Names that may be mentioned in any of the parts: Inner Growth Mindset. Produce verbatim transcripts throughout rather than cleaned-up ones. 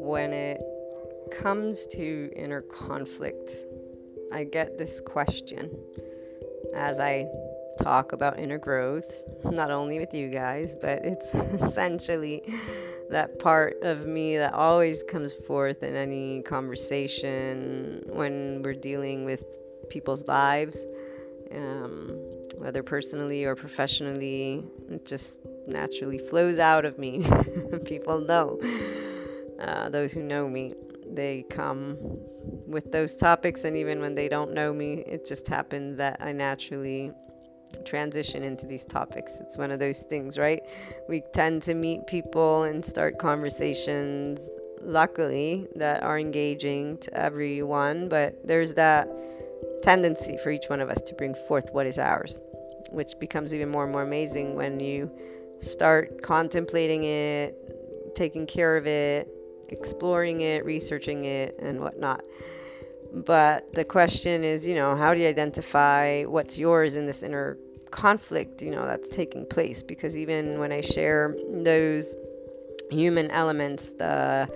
When it comes to inner conflict, I get this question as I talk about inner growth, not only with you guys, but it's essentially that part of me that always comes forth in any conversation when we're dealing with people's lives, um, whether personally or professionally. It just naturally flows out of me. People know, uh, those who know me, they come with those topics, and even when they don't know me, it just happens that I naturally transition into these topics. It's one of those things, right? We tend to meet people and start conversations, luckily, that are engaging to everyone, but there's that tendency for each one of us to bring forth what is ours, which becomes even more and more amazing when you start contemplating it, taking care of it, exploring it, researching it, and whatnot. But the question is, you know, how do you identify what's yours in this inner conflict, you know, that's taking place? Because even when I share those human elements, the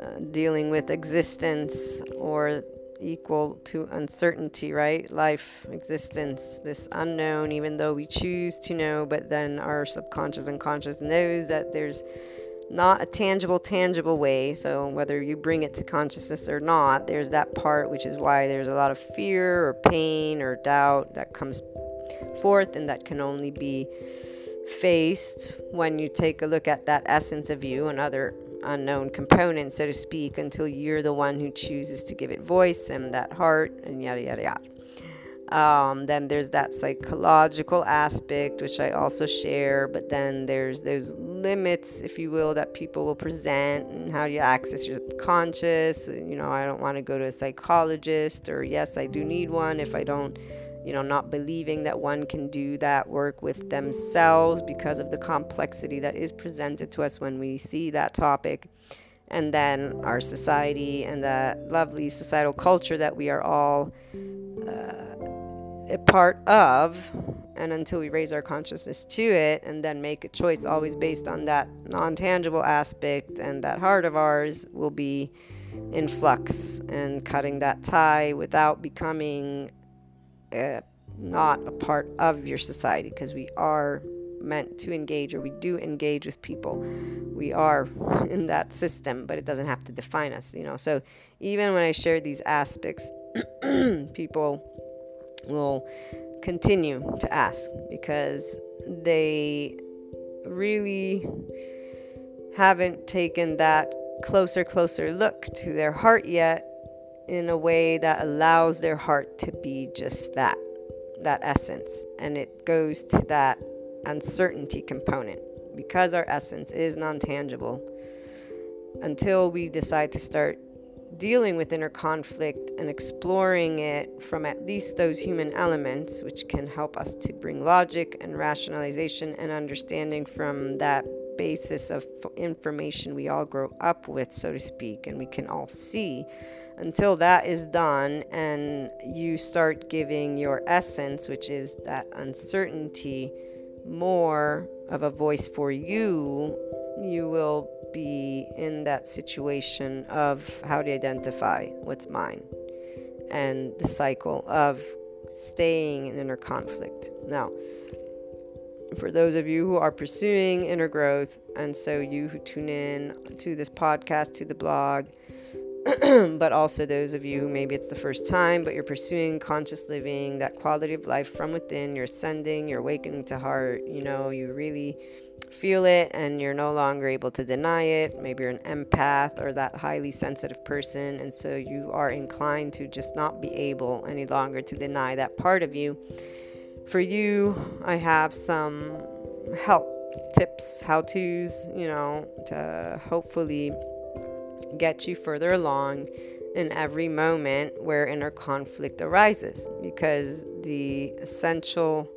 uh, dealing with existence or equal to uncertainty, right? Life, existence, this unknown, even though we choose to know, but then our subconscious and conscious knows that there's not a tangible, tangible way. So whether you bring it to consciousness or not, there's that part, which is why there's a lot of fear or pain or doubt that comes forth, and that can only be faced when you take a look at that essence of you and other unknown components, so to speak, until you're the one who chooses to give it voice and that heart and yada, yada, yada. Um, then there's that psychological aspect, which I also share, but then there's those limits, if you will, that people will present, and how do you access your subconscious? You know, I don't want to go to a psychologist, or yes, I do need one if I don't, you know, not believing that one can do that work with themselves because of the complexity that is presented to us when we see that topic. And then our society and the lovely societal culture that we are all uh, a part of, and until we raise our consciousness to it and then make a choice always based on that non-tangible aspect and that heart of ours, will be in flux, and cutting that tie without becoming a, not a part of your society, because we are meant to engage, or we do engage with people. We are in that system, but it doesn't have to define us, you know. So even when I share these aspects, people will continue to ask, because they really haven't taken that closer, closer look to their heart yet in a way that allows their heart to be just that, that essence. And it goes to that uncertainty component because our essence is non-tangible. Until we decide to start dealing with inner conflict and exploring it from at least those human elements, which can help us to bring logic and rationalization and understanding from that basis of information we all grow up with, so to speak, and we can all see. Until that is done and you start giving your essence, which is that uncertainty, more of a voice for you, you will be in that situation of how to identify what's mine and the cycle of staying in inner conflict. Now, for those of you who are pursuing inner growth, and so you who tune in to this podcast, to the blog, but also those of you who maybe it's the first time, but you're pursuing conscious living, that quality of life from within, you're ascending, you're awakening to heart, you know, you really feel it and you're no longer able to deny it. Maybe you're an empath or that highly sensitive person, and so you are inclined to just not be able any longer to deny that part of you. For you, I have some help, tips, how-tos, you know, to hopefully get you further along in every moment where inner conflict arises, because the essential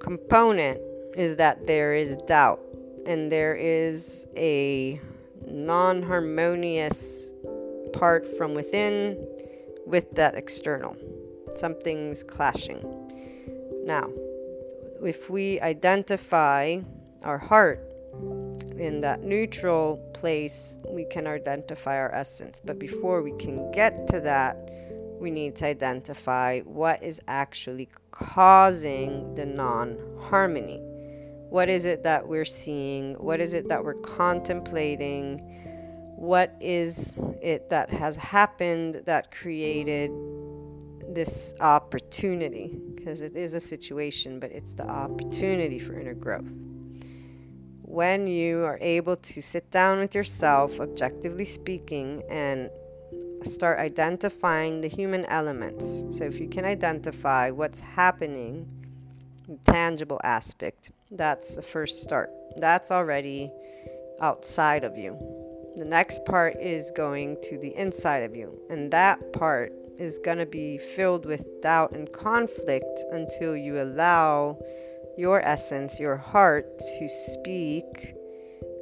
component is that there is doubt and there is a non-harmonious part from within with that external. Something's clashing. Now, if we identify our heart in that neutral place, we can identify our essence. But before we can get to that, we need to identify what is actually causing the non-harmony. What is it that we're seeing? What is it that we're contemplating? What is it that has happened that created this opportunity? Because it is a situation, but it's the opportunity for inner growth. When you are able to sit down with yourself, objectively speaking, and start identifying the human elements. So if you can identify what's happening, the tangible aspect, that's the first start. That's already outside of you. The next part is going to the inside of you. And that part is going to be filled with doubt and conflict until you allow your essence, your heart, to speak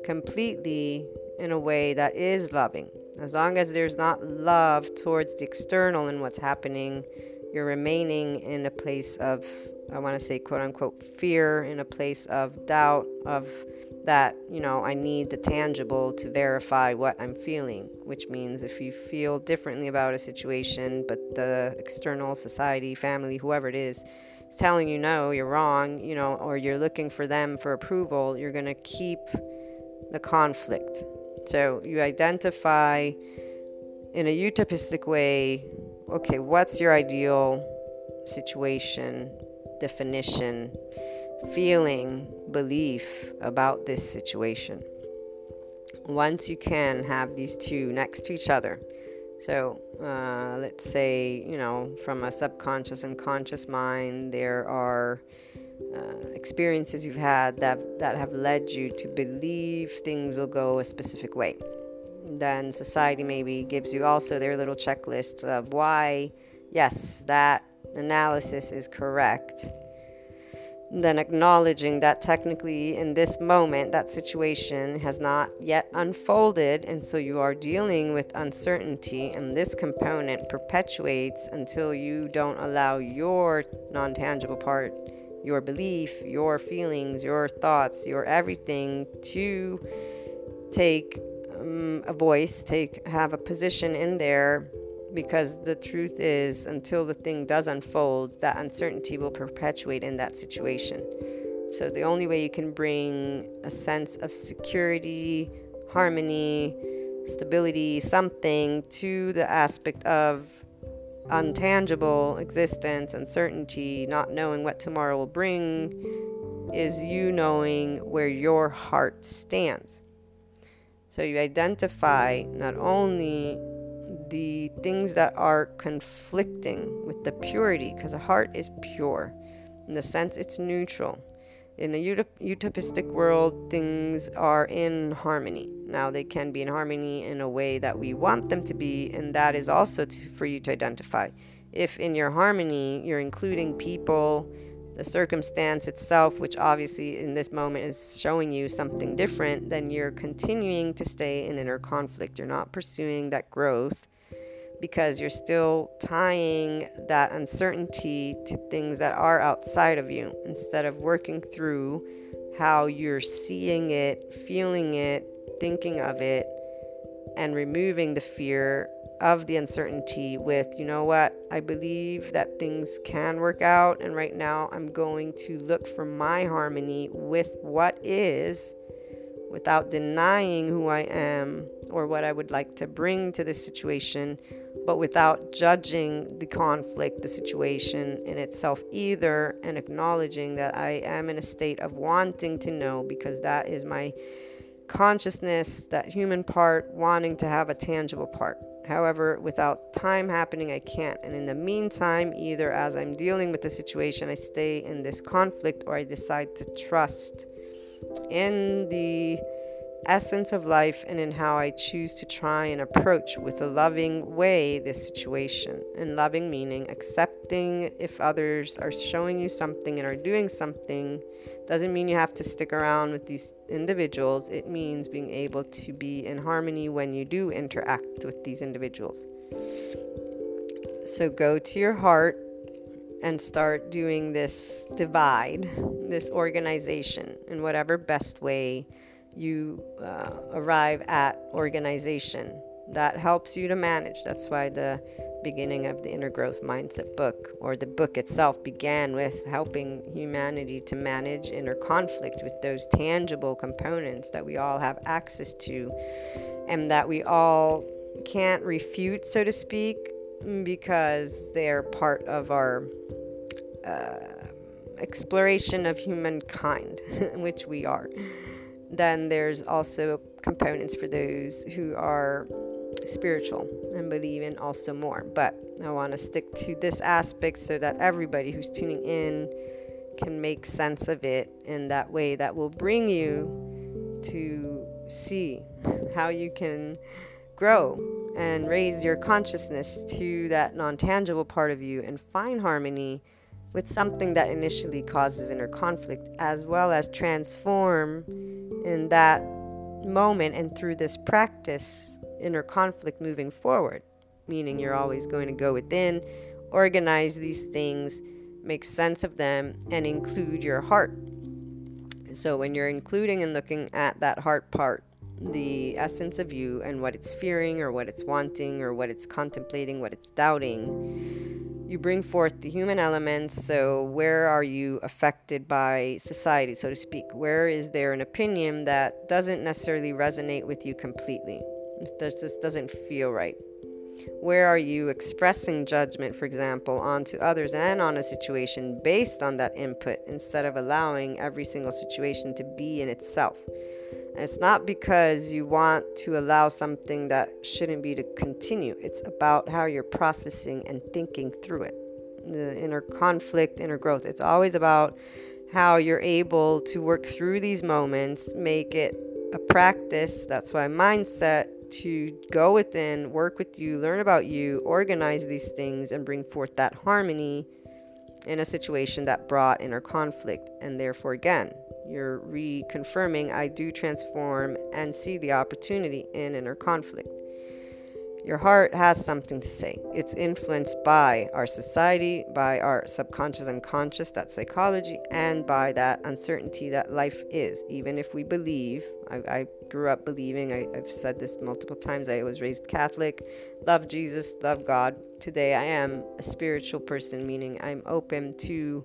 completely in a way that is loving. As long as there's not love towards the external and what's happening, you're remaining in a place of, I want to say, quote unquote, fear, in a place of doubt, of that, you know, I need the tangible to verify what I'm feeling, which means if you feel differently about a situation, but the external, society, family, whoever it is, telling you no, you're wrong, you know, or you're looking for them for approval, you're going to keep the conflict. So you identify in a utopistic way, okay, what's your ideal situation, definition, feeling, belief about this situation? Once you can have these two next to each other, so uh, let's say, you know, from a subconscious and conscious mind, there are uh, experiences you've had that, that have led you to believe things will go a specific way. Then society maybe gives you also their little checklists of why, yes, that analysis is correct. Then acknowledging that technically in this moment that situation has not yet unfolded, and so you are dealing with uncertainty, and this component perpetuates until you don't allow your non-tangible part, your belief, your feelings, your thoughts, your everything to take um, a voice, take have a position in there. Because the truth is, until the thing does unfold, that uncertainty will perpetuate in that situation. So the only way you can bring a sense of security, harmony, stability, something to the aspect of untangible existence, uncertainty, not knowing what tomorrow will bring, is you knowing where your heart stands. So you identify not only the things that are conflicting with the purity, because the heart is pure. In the sense, it's neutral. In a utop- utopistic world, things are in harmony. Now, they can be in harmony in a way that we want them to be, and that is also to, for you to identify. If in your harmony, you're including people, the circumstance itself, which obviously in this moment is showing you something different, then you're continuing to stay in inner conflict. You're not pursuing that growth because you're still tying that uncertainty to things that are outside of you instead of working through how you're seeing it, feeling it, thinking of it, and removing the fear of the uncertainty with, you know what, I believe that things can work out, and right now I'm going to look for my harmony with what is, without denying who I am or what I would like to bring to this situation, but without judging the conflict, the situation in itself either, and acknowledging that I am in a state of wanting to know, because that is my consciousness, that human part wanting to have a tangible part. However, without time happening, I can't. And in the meantime, either as I'm dealing with the situation, I stay in this conflict, or I decide to trust in the essence of life and in how I choose to try and approach with a loving way this situation. And loving meaning accepting if others are showing you something and are doing something. Doesn't mean you have to stick around with these individuals. It means being able to be in harmony when you do interact with these individuals. So go to your heart and start doing this divide, this organization, in whatever best way you uh, arrive at organization. That helps you to manage. That's why the beginning of the Inner Growth Mindset book, or the book itself, began with helping humanity to manage inner conflict with those tangible components that we all have access to and that we all can't refute, so to speak, because they're part of our uh, exploration of humankind, which we are. Then there's also components for those who are spiritual and believe in also more. But I want to stick to this aspect so that everybody who's tuning in can make sense of it in that way that will bring you to see how you can grow and raise your consciousness to that non-tangible part of you and find harmony with something that initially causes inner conflict, as well as transform in that moment and through this practice inner conflict moving forward. Meaning you're always going to go within, organize these things, make sense of them, and include your heart. So when you're including and looking at that heart part, the essence of you and what it's fearing or what it's wanting or what it's contemplating, what it's doubting, you bring forth the human elements. So where are you affected by society, so to speak? Where is there an opinion that doesn't necessarily resonate with you completely? If this just doesn't feel right. Where are you expressing judgment, for example, onto others and on a situation based on that input, instead of allowing every single situation to be in itself? And it's not because you want to allow something that shouldn't be to continue. It's about how you're processing and thinking through it. The inner conflict, inner growth. It's always about how you're able to work through these moments, make it a practice. That's why mindset, to go within, work with you, learn about you, organize these things, and bring forth that harmony in a situation that brought inner conflict. And therefore, again, you're reconfirming, I do transform and see the opportunity in inner conflict. Your heart has something to say. It's influenced by our society, by our subconscious, unconscious, that psychology, and by that uncertainty that life is. Even if we believe, I, I grew up believing, I, I've said this multiple times, I was raised Catholic, love Jesus, love God. Today I am a spiritual person, meaning I'm open to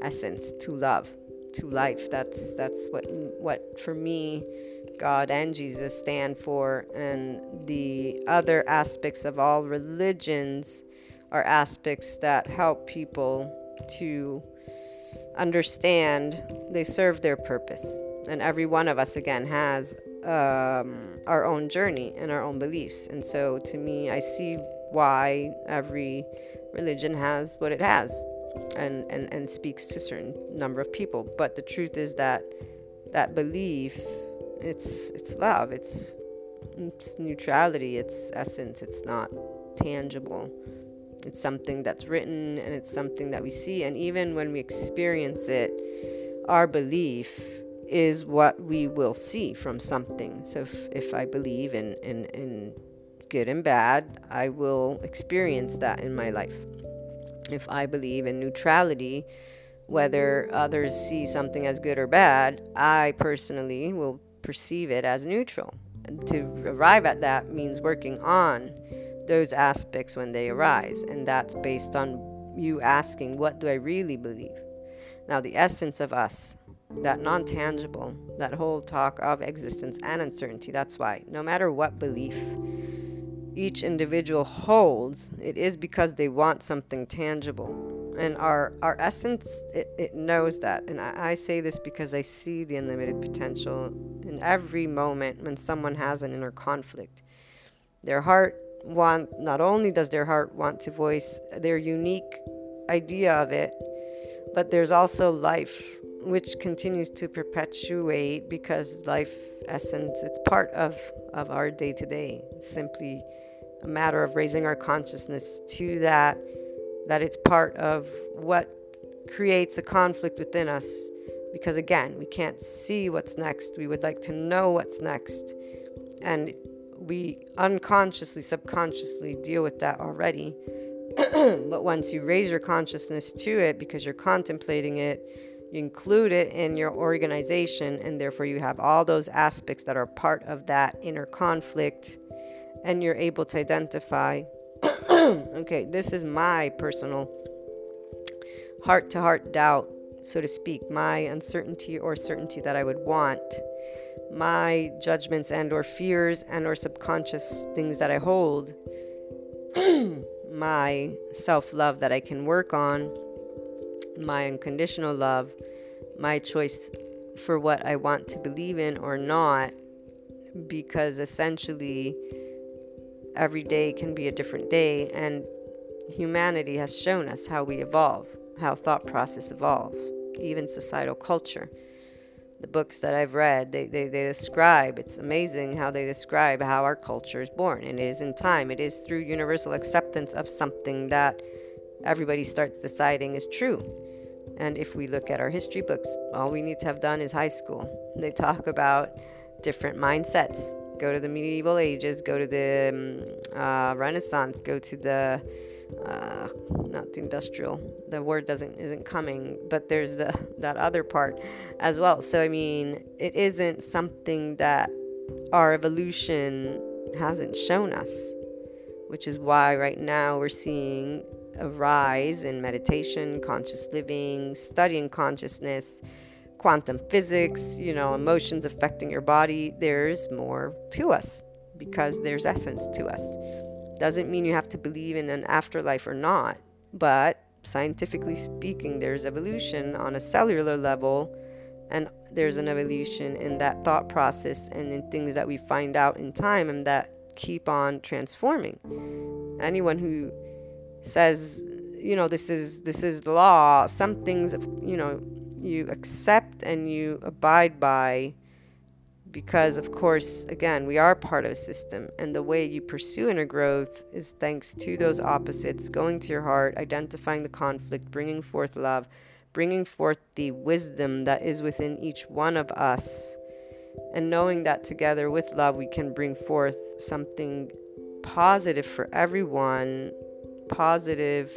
essence, to love, to life. That's that's what what for me God and Jesus stand for, and the other aspects of all religions are aspects that help people to understand they serve their purpose. And every one of us, again, has um, our own journey and our own beliefs. And so to me, I see why every religion has what it has and, and, and speaks to a certain number of people. But the truth is that that belief, it's it's love, it's, it's neutrality, it's essence, it's not tangible. It's something that's written, and it's something that we see. And even when we experience it, our belief is what we will see from something. So if, if I believe in, in, in good and bad, I will experience that in my life. If I believe in neutrality, whether others see something as good or bad, I personally will perceive it as neutral. And to arrive at that means working on those aspects when they arise, and that's based on you asking, what do I really believe? Now, the essence of us, that non-tangible, that whole talk of existence and uncertainty, that's why no matter what belief each individual holds, it is because they want something tangible. And our our essence, it, it knows that. And I, I say this because I see the unlimited potential in every moment when someone has an inner conflict. Their heart want, not only does their heart want to voice their unique idea of it, but there's also life, which continues to perpetuate, because life essence, it's part of, of our day-to-day. It's simply a matter of raising our consciousness to that, that it's part of what creates a conflict within us. Because again, we can't see what's next. We would like to know what's next. And we unconsciously, subconsciously deal with that already. But once you raise your consciousness to it, because you're contemplating it, you include it in your organization, and therefore you have all those aspects that are part of that inner conflict, and you're able to identify, okay, this is my personal heart-to-heart doubt, so to speak, my uncertainty or certainty that I would want, my judgments and or fears and or subconscious things that I hold, my self-love that I can work on, my unconditional love, my choice for what I want to believe in or not, because essentially every day can be a different day, and humanity has shown us how we evolve, how thought process evolves, even societal culture. The books that I've read, they, they, they describe, it's amazing how they describe how our culture is born. And it is in time. It is through universal acceptance of something that everybody starts deciding is true. And if we look at our history books, all we need to have done is high school. They talk about different mindsets. Go to the medieval ages, go to the um, uh, Renaissance, go to the, uh, not the industrial, the word doesn't isn't coming, but there's the, that other part as well. So, I mean, it isn't something that our evolution hasn't shown us, which is why right now we're seeing a rise in meditation, conscious living, studying consciousness, quantum physics, you know, emotions affecting your body. There's more to us because there's essence to us. Doesn't mean you have to believe in an afterlife or not, but scientifically speaking, there's evolution on a cellular level, and there's an evolution in that thought process and in things that we find out in time and that keep on transforming. Anyone who says, you know, this is this is law, some things, you know, you accept and you abide by, because of course, again, we are part of a system, and the way you pursue inner growth is thanks to those opposites, going to your heart, identifying the conflict, bringing forth love, bringing forth the wisdom that is within each one of us, and knowing that together with love, we can bring forth something positive for everyone, positive,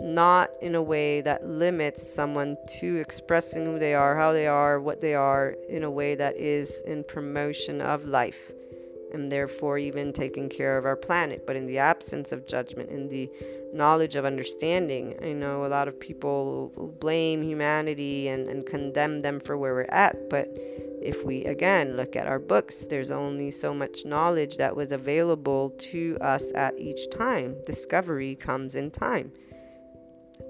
not in a way that limits someone to expressing who they are, how they are, what they are, in a way that is in promotion of life, and therefore even taking care of our planet, but in the absence of judgment, in the knowledge of understanding. I know a lot of people blame humanity and, and condemn them for where we're at, but if we, again, look at our books, there's only so much knowledge that was available to us at each time. Discovery comes in time.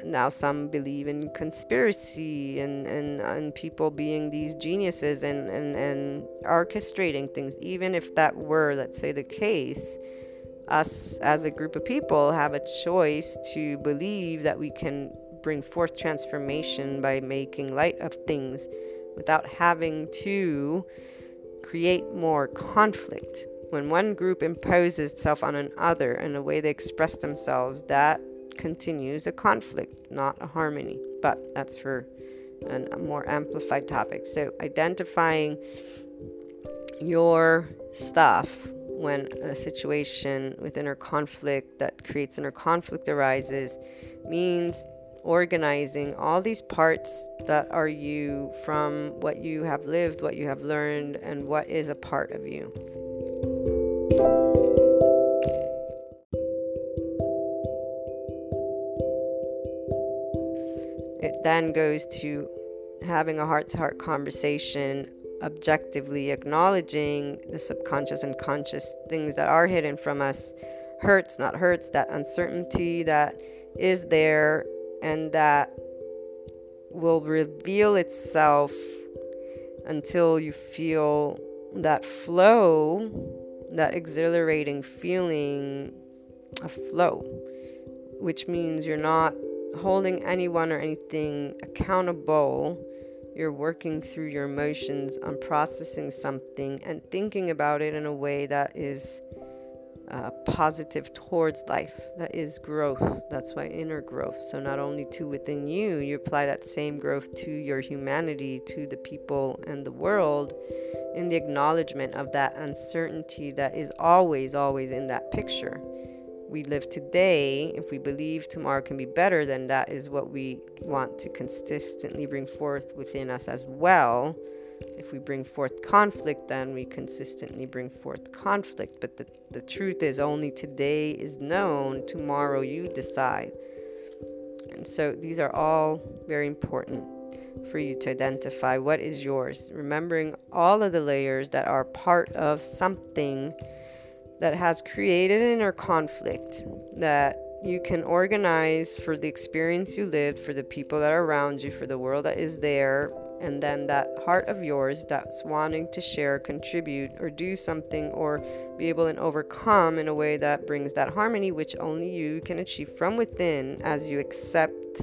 Now some believe in conspiracy and, and, and people being these geniuses and, and, and orchestrating things. Even if that were, let's say, the case, us as a group of people have a choice to believe that we can bring forth transformation by making light of things without having to create more conflict. When one group imposes itself on another and the way they express themselves, that continues a conflict, not a harmony. But that's for an, a more amplified topic. So identifying your stuff when a situation with inner conflict that creates inner conflict arises means organizing all these parts that are you, from what you have lived, what you have learned, and what is a part of you. It then goes to having a heart-to-heart conversation, objectively acknowledging the subconscious and conscious things that are hidden from us, hurts, not hurts, that uncertainty that is there and that will reveal itself until you feel that flow, that exhilarating feeling of flow, which means you're not holding anyone or anything accountable. You're working through your emotions on processing something and thinking about it in a way that is uh, positive towards life. That is growth. That's why inner growth. So not only to within you, you apply that same growth to your humanity, to the people and the world, in the acknowledgement of that uncertainty that is always, always in that picture. We live today, if we believe tomorrow can be better, then that is what we want to consistently bring forth within us as well. If we bring forth conflict, then we consistently bring forth conflict. But the, the truth is, only today is known, tomorrow you decide. And so these are all very important for you to identify what is yours, remembering all of the layers that are part of something that has created an inner conflict that you can organize for the experience you lived, for the people that are around you, for the world that is there, and then that heart of yours that's wanting to share, contribute, or do something, or be able to overcome in a way that brings that harmony, which only you can achieve from within as you accept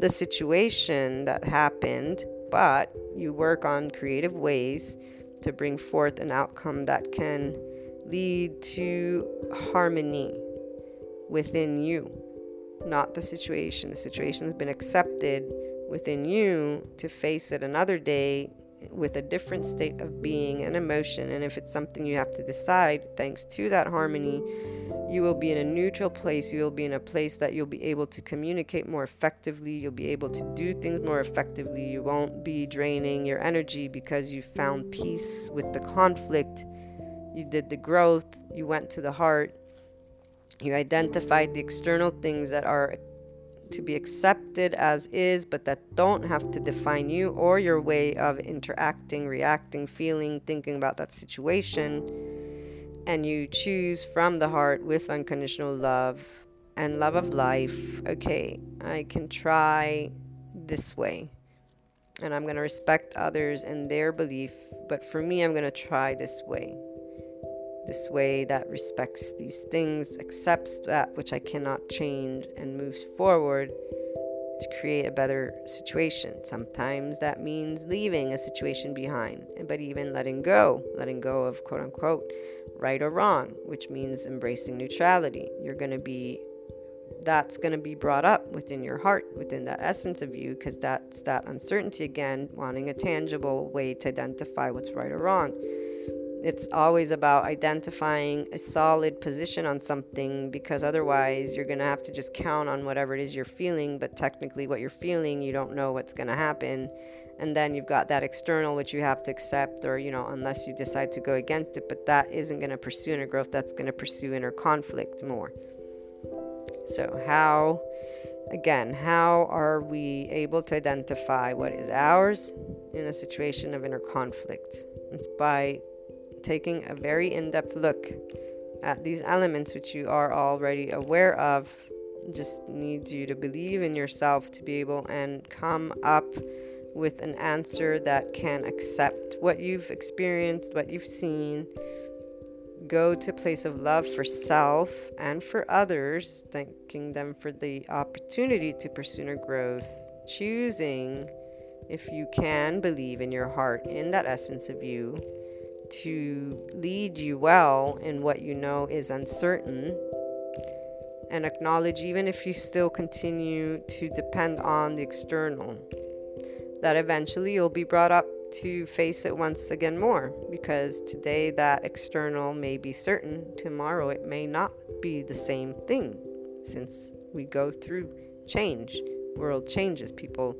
the situation that happened, but you work on creative ways to bring forth an outcome that can lead to harmony within you, not the situation. The situation has been accepted within you to face it another day with a different state of being and emotion. And if it's something you have to decide, thanks to that harmony, you will be in a neutral place. You will be in a place that you'll be able to communicate more effectively. You'll be able to do things more effectively. You won't be draining your energy because you found peace with the conflict. You did the growth, you went to the heart, you identified the external things that are to be accepted as is, but that don't have to define you or your way of interacting, reacting, feeling, thinking about that situation. And you choose from the heart with unconditional love and love of life. Okay, I can try this way, and I'm going to respect others and their belief, but for me, I'm going to try this way. This way that respects these things, accepts that which I cannot change, and moves forward to create a better situation. Sometimes that means leaving a situation behind, but even letting go, letting go of quote-unquote right or wrong, which means embracing neutrality. You're going to be, that's going to be brought up within your heart, within that essence of you, because that's that uncertainty again, wanting a tangible way to identify what's right or wrong. It's always about identifying a solid position on something, because otherwise you're going to have to just count on whatever it is you're feeling. But technically what you're feeling, you don't know what's going to happen. And then you've got that external, which you have to accept, or, you know, unless you decide to go against it. But that isn't going to pursue inner growth. That's going to pursue inner conflict more. So how, again, how are we able to identify what is ours in a situation of inner conflict? It's by taking a very in-depth look at these elements, which you are already aware of, just needs you to believe in yourself to be able and come up with an answer that can accept what you've experienced, what you've seen. Go to a place of love for self and for others, thanking them for the opportunity to pursue inner growth. Choosing, if you can, believe in your heart, in that essence of you, to lead you well in what you know is uncertain. And acknowledge, even if you still continue to depend on the external, that eventually you'll be brought up to face it once again more, because today that external may be certain, tomorrow it may not be the same thing, since we go through change. World changes, people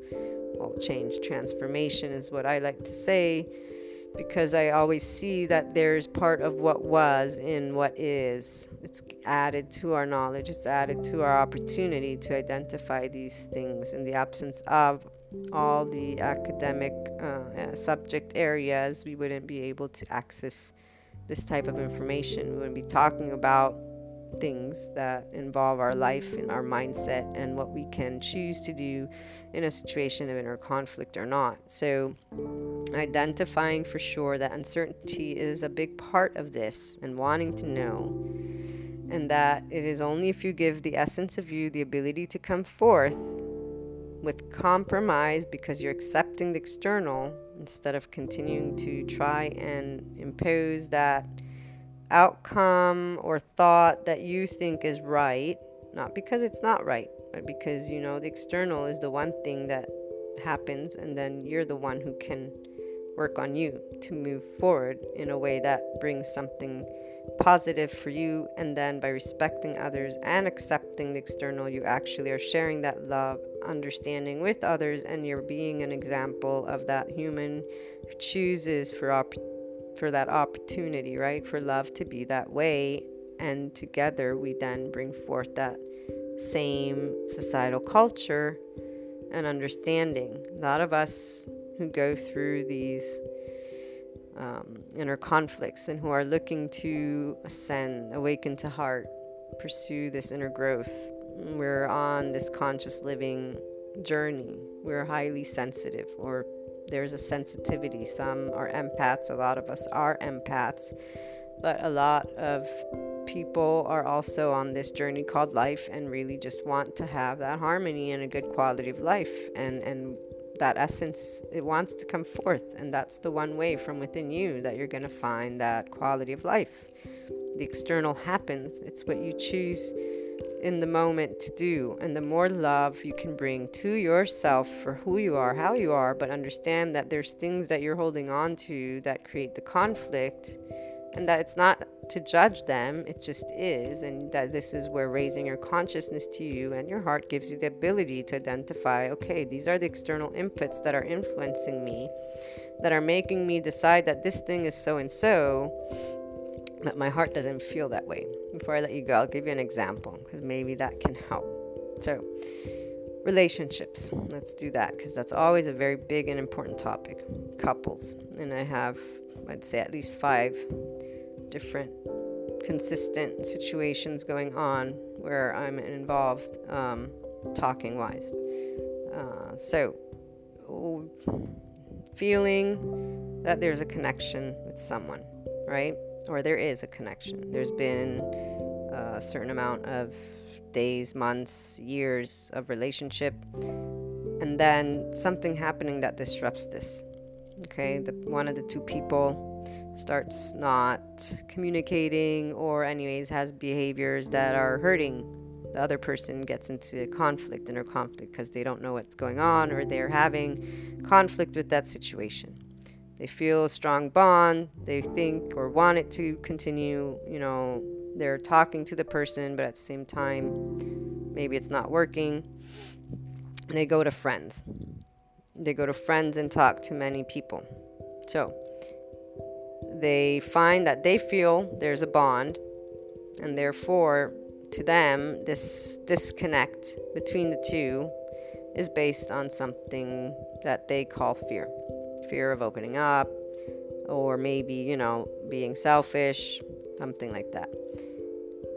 will change. Transformation is what I like to say, because I always see that there's part of what was in what is. It's added to our knowledge, it's added to our opportunity to identify these things in the absence of all the academic uh, subject areas. We wouldn't be able to access this type of information. We wouldn't be talking about things that involve our life and our mindset and what we can choose to do in a situation of inner conflict or not. So identifying for sure that uncertainty is a big part of this, and wanting to know, and that it is only if you give the essence of you the ability to come forth with compromise, because you're accepting the external instead of continuing to try and impose that outcome or thought that you think is right, not because it's not right, but because you know the external is the one thing that happens, and then you're the one who can work on you to move forward in a way that brings something positive for you. And then by respecting others and accepting the external, you actually are sharing that love, understanding with others, and you're being an example of that human who chooses for opportunity, for that opportunity, right? For love to be that way. And together we then bring forth that same societal culture and understanding. A lot of us who go through these um, inner conflicts and who are looking to ascend, awaken to heart, pursue this inner growth, we're on this conscious living journey. We're highly sensitive, or there's a sensitivity. Some are empaths, a lot of us are empaths, but a lot of people are also on this journey called life and really just want to have that harmony and a good quality of life, and and that essence, it wants to come forth. And that's the one way from within you that you're going to find that quality of life. The external happens, it's what you choose in the moment to do. And the more love you can bring to yourself for who you are, how you are, but understand that there's things that you're holding on to that create the conflict, and that it's not to judge them, it just is. And that this is where raising your consciousness to you and your heart gives you the ability to identify, okay, these are the external inputs that are influencing me, that are making me decide that this thing is so and so, but my heart doesn't feel that way. Before I let you go, I'll give you an example, because maybe that can help. So, relationships. Let's do that, because that's always a very big and important topic. Couples. And I have, I'd say, at least five different consistent situations going on where I'm involved um, talking-wise. Uh, so, oh, feeling that there's a connection with someone, right? Or there is a connection. There's been a certain amount of days, months, years of relationship, and then something happening that disrupts this. Okay, the, one of the two people starts not communicating, or anyways has behaviors that are hurting. The other person gets into conflict, inner conflict, because they don't know what's going on, or they're having conflict with that situation. They feel a strong bond, they think or want it to continue, you know, they're talking to the person, but at the same time, maybe it's not working. They go to friends. They go to friends and talk to many people. So they find that they feel there's a bond, and therefore, to them, this disconnect between the two is based on something that they call fear. Fear of opening up, or maybe, you know, being selfish, something like that.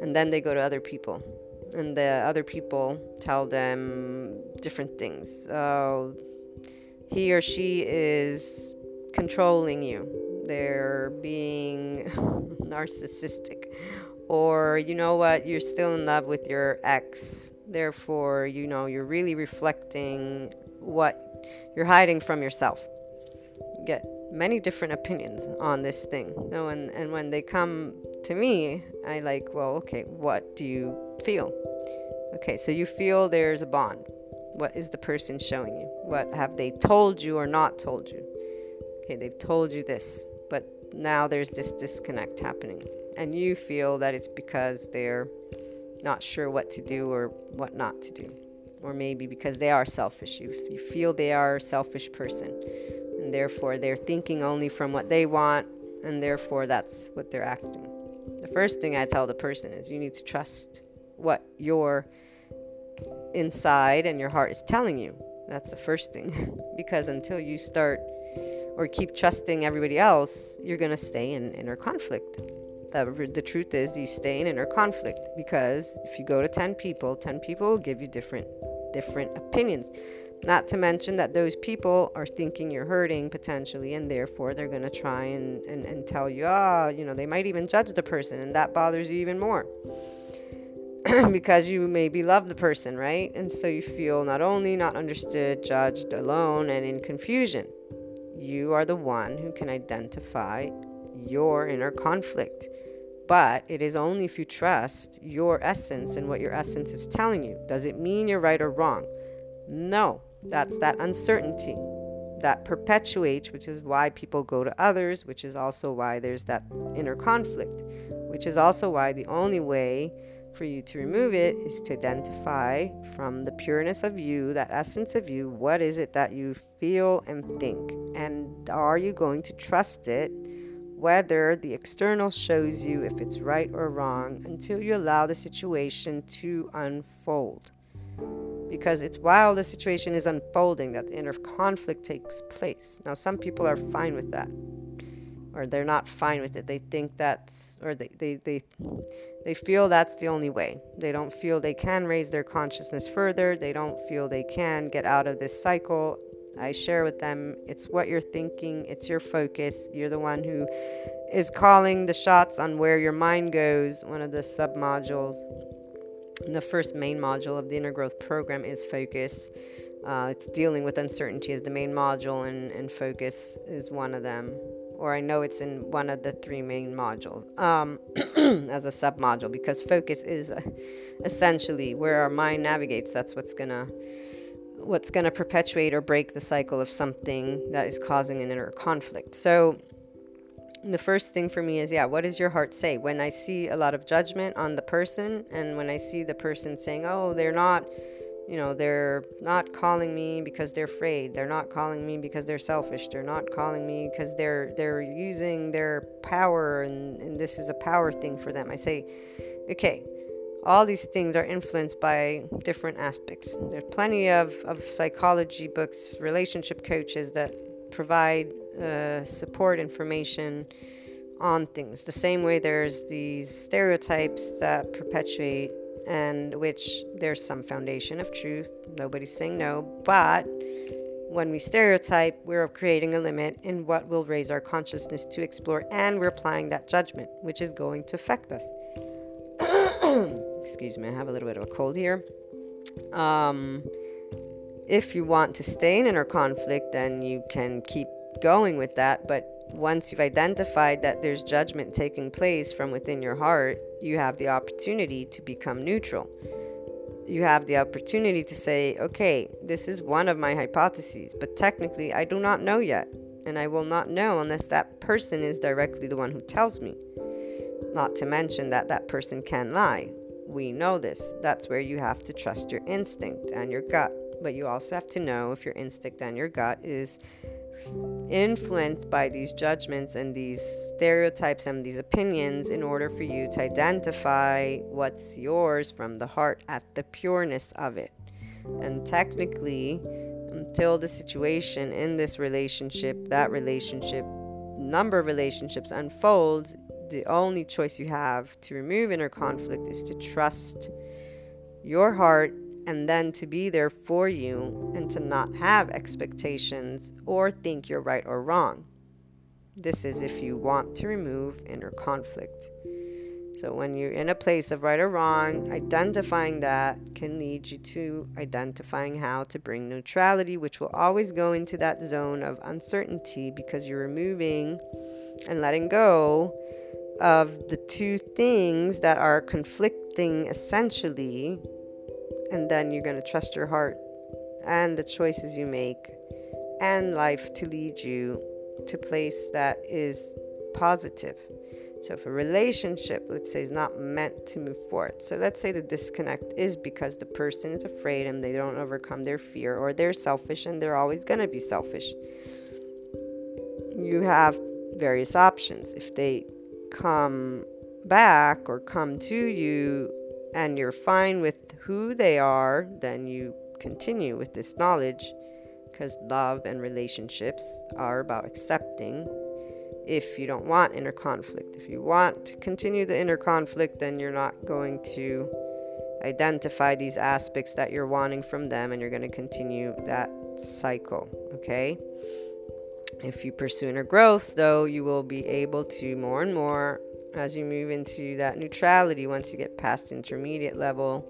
And then they go to other people, and the other people tell them different things. Uh, he or she is controlling you. They're being narcissistic. Or, you know what, you're still in love with your ex. Therefore, you know, you're really reflecting what you're hiding from yourself. You get many different opinions on this thing. You know, and, and when they come to me, I like, well, okay, what do you feel? Okay, so you feel there's a bond. What is the person showing you? What have they told you or not told you? Okay, they've told you this, but now there's this disconnect happening. And you feel that it's because they're not sure what to do or what not to do. Or maybe because they are selfish. You, you feel they are a selfish person. And therefore, they're thinking only from what they want. And therefore, that's what they're acting. The first thing I tell the person is you need to trust what your inside and your heart is telling you. That's the first thing. Because until you start or keep trusting everybody else, you're going to stay in inner conflict. The, the truth is you stay in inner conflict, because if you go to ten people, ten people will give you different different opinions. Not to mention that those people are thinking you're hurting potentially, and therefore they're going to try and, and, and tell you, oh, you know, they might even judge the person, and that bothers you even more because you maybe love the person, right? And so you feel not only not understood, judged, alone, and in confusion. You are the one who can identify your inner conflict, but it is only if you trust your essence and what your essence is telling you. Does it mean you're right or wrong? No, that's that uncertainty that perpetuates, which is why people go to others, which is also why there's that inner conflict, which is also why the only way for you to remove it is to identify from the pureness of you, that essence of you, what is it that you feel and think, and are you going to trust it? Whether the external shows you if it's right or wrong, until you allow the situation to unfold. Because it's while the situation is unfolding that the inner conflict takes place. Now, some people are fine with that, or they're not fine with it. They think that's, or they, they, they, they feel that's the only way. They don't feel they can raise their consciousness further. They don't feel they can get out of this cycle. I share with them, it's what you're thinking, it's your focus, you're the one who is calling the shots on where your mind goes. One of the sub-modules, the first main module of the Inner Growth Program is focus. Uh, it's dealing with uncertainty is the main module, and, and focus is one of them. Or I know it's in one of the three main modules um, as a sub-module, because focus is essentially where our mind navigates. That's what's going to... what's going to perpetuate or break the cycle of something that is causing an inner conflict. So the first thing for me is, yeah, what does your heart say? When I see a lot of judgment on the person, and when I see the person saying, oh, they're not, you know, they're not calling me because they're afraid. They're not calling me because they're selfish. They're not calling me because they're, they're using their power, and, and this is a power thing for them. I say, okay, all these things are influenced by different aspects. There's plenty of, of psychology books, relationship coaches that provide uh, support information on things. The same way there's these stereotypes that perpetuate, and which there's some foundation of truth. Nobody's saying no. But when we stereotype, we're creating a limit in what will raise our consciousness to explore, and we're applying that judgment, which is going to affect us. Excuse me, I have a little bit of a cold here. Um, if you want to stay in inner conflict, then you can keep going with that. But once you've identified that there's judgment taking place from within your heart, you have the opportunity to become neutral. You have the opportunity to say, okay, this is one of my hypotheses, but technically I do not know yet. And I will not know unless that person is directly the one who tells me. Not to mention that that person can lie. We know this. That's where you have to trust your instinct and your gut. But you also have to know if your instinct and your gut is influenced by these judgments and these stereotypes and these opinions, in order for you to identify what's yours from the heart at the pureness of it. And technically, until the situation in this relationship, that relationship, number of relationships unfolds, the only choice you have to remove inner conflict is to trust your heart, and then to be there for you and to not have expectations or think you're right or wrong. This is if you want to remove inner conflict. So when you're in a place of right or wrong, identifying that can lead you to identifying how to bring neutrality, which will always go into that zone of uncertainty because you're removing and letting go of the two things that are conflicting essentially. And then you're going to trust your heart and the choices you make and life to lead you to a place that is positive. So if a relationship, let's say, is not meant to move forward. So let's say the disconnect is because the person is afraid and they don't overcome their fear, or they're selfish and they're always going to be selfish. You have various options. If they come back or come to you and you're fine with who they are, then you continue with this knowledge, because love and relationships are about accepting. If you don't want inner conflict, if you want to continue the inner conflict, then you're not going to identify these aspects that you're wanting from them, and you're going to continue that cycle, okay? If you pursue inner growth, though, you will be able to more and more, as you move into that neutrality, once you get past the intermediate level,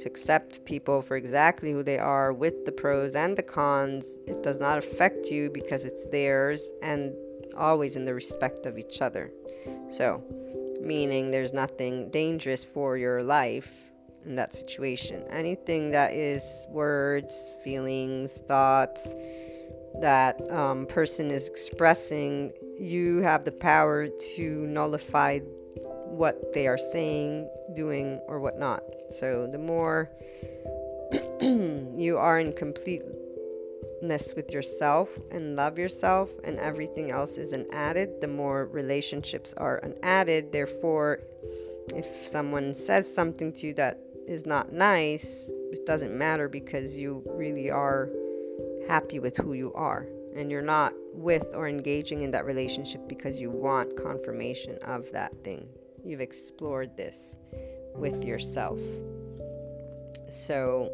to accept people for exactly who they are, with the pros and the cons. It does not affect you because it's theirs, and always in the respect of each other. So, meaning there's nothing dangerous for your life in that situation. Anything that is words, feelings, thoughts that um, person is expressing, you have the power to nullify what they are saying, doing, or whatnot. So the more you are in complete ness with yourself and love yourself, and everything else is an added, the more relationships are an added. Therefore, if someone says something to you that is not nice, it doesn't matter, because you really are happy with who you are, and you're not with or engaging in that relationship because you want confirmation of that thing. You've explored this with yourself. So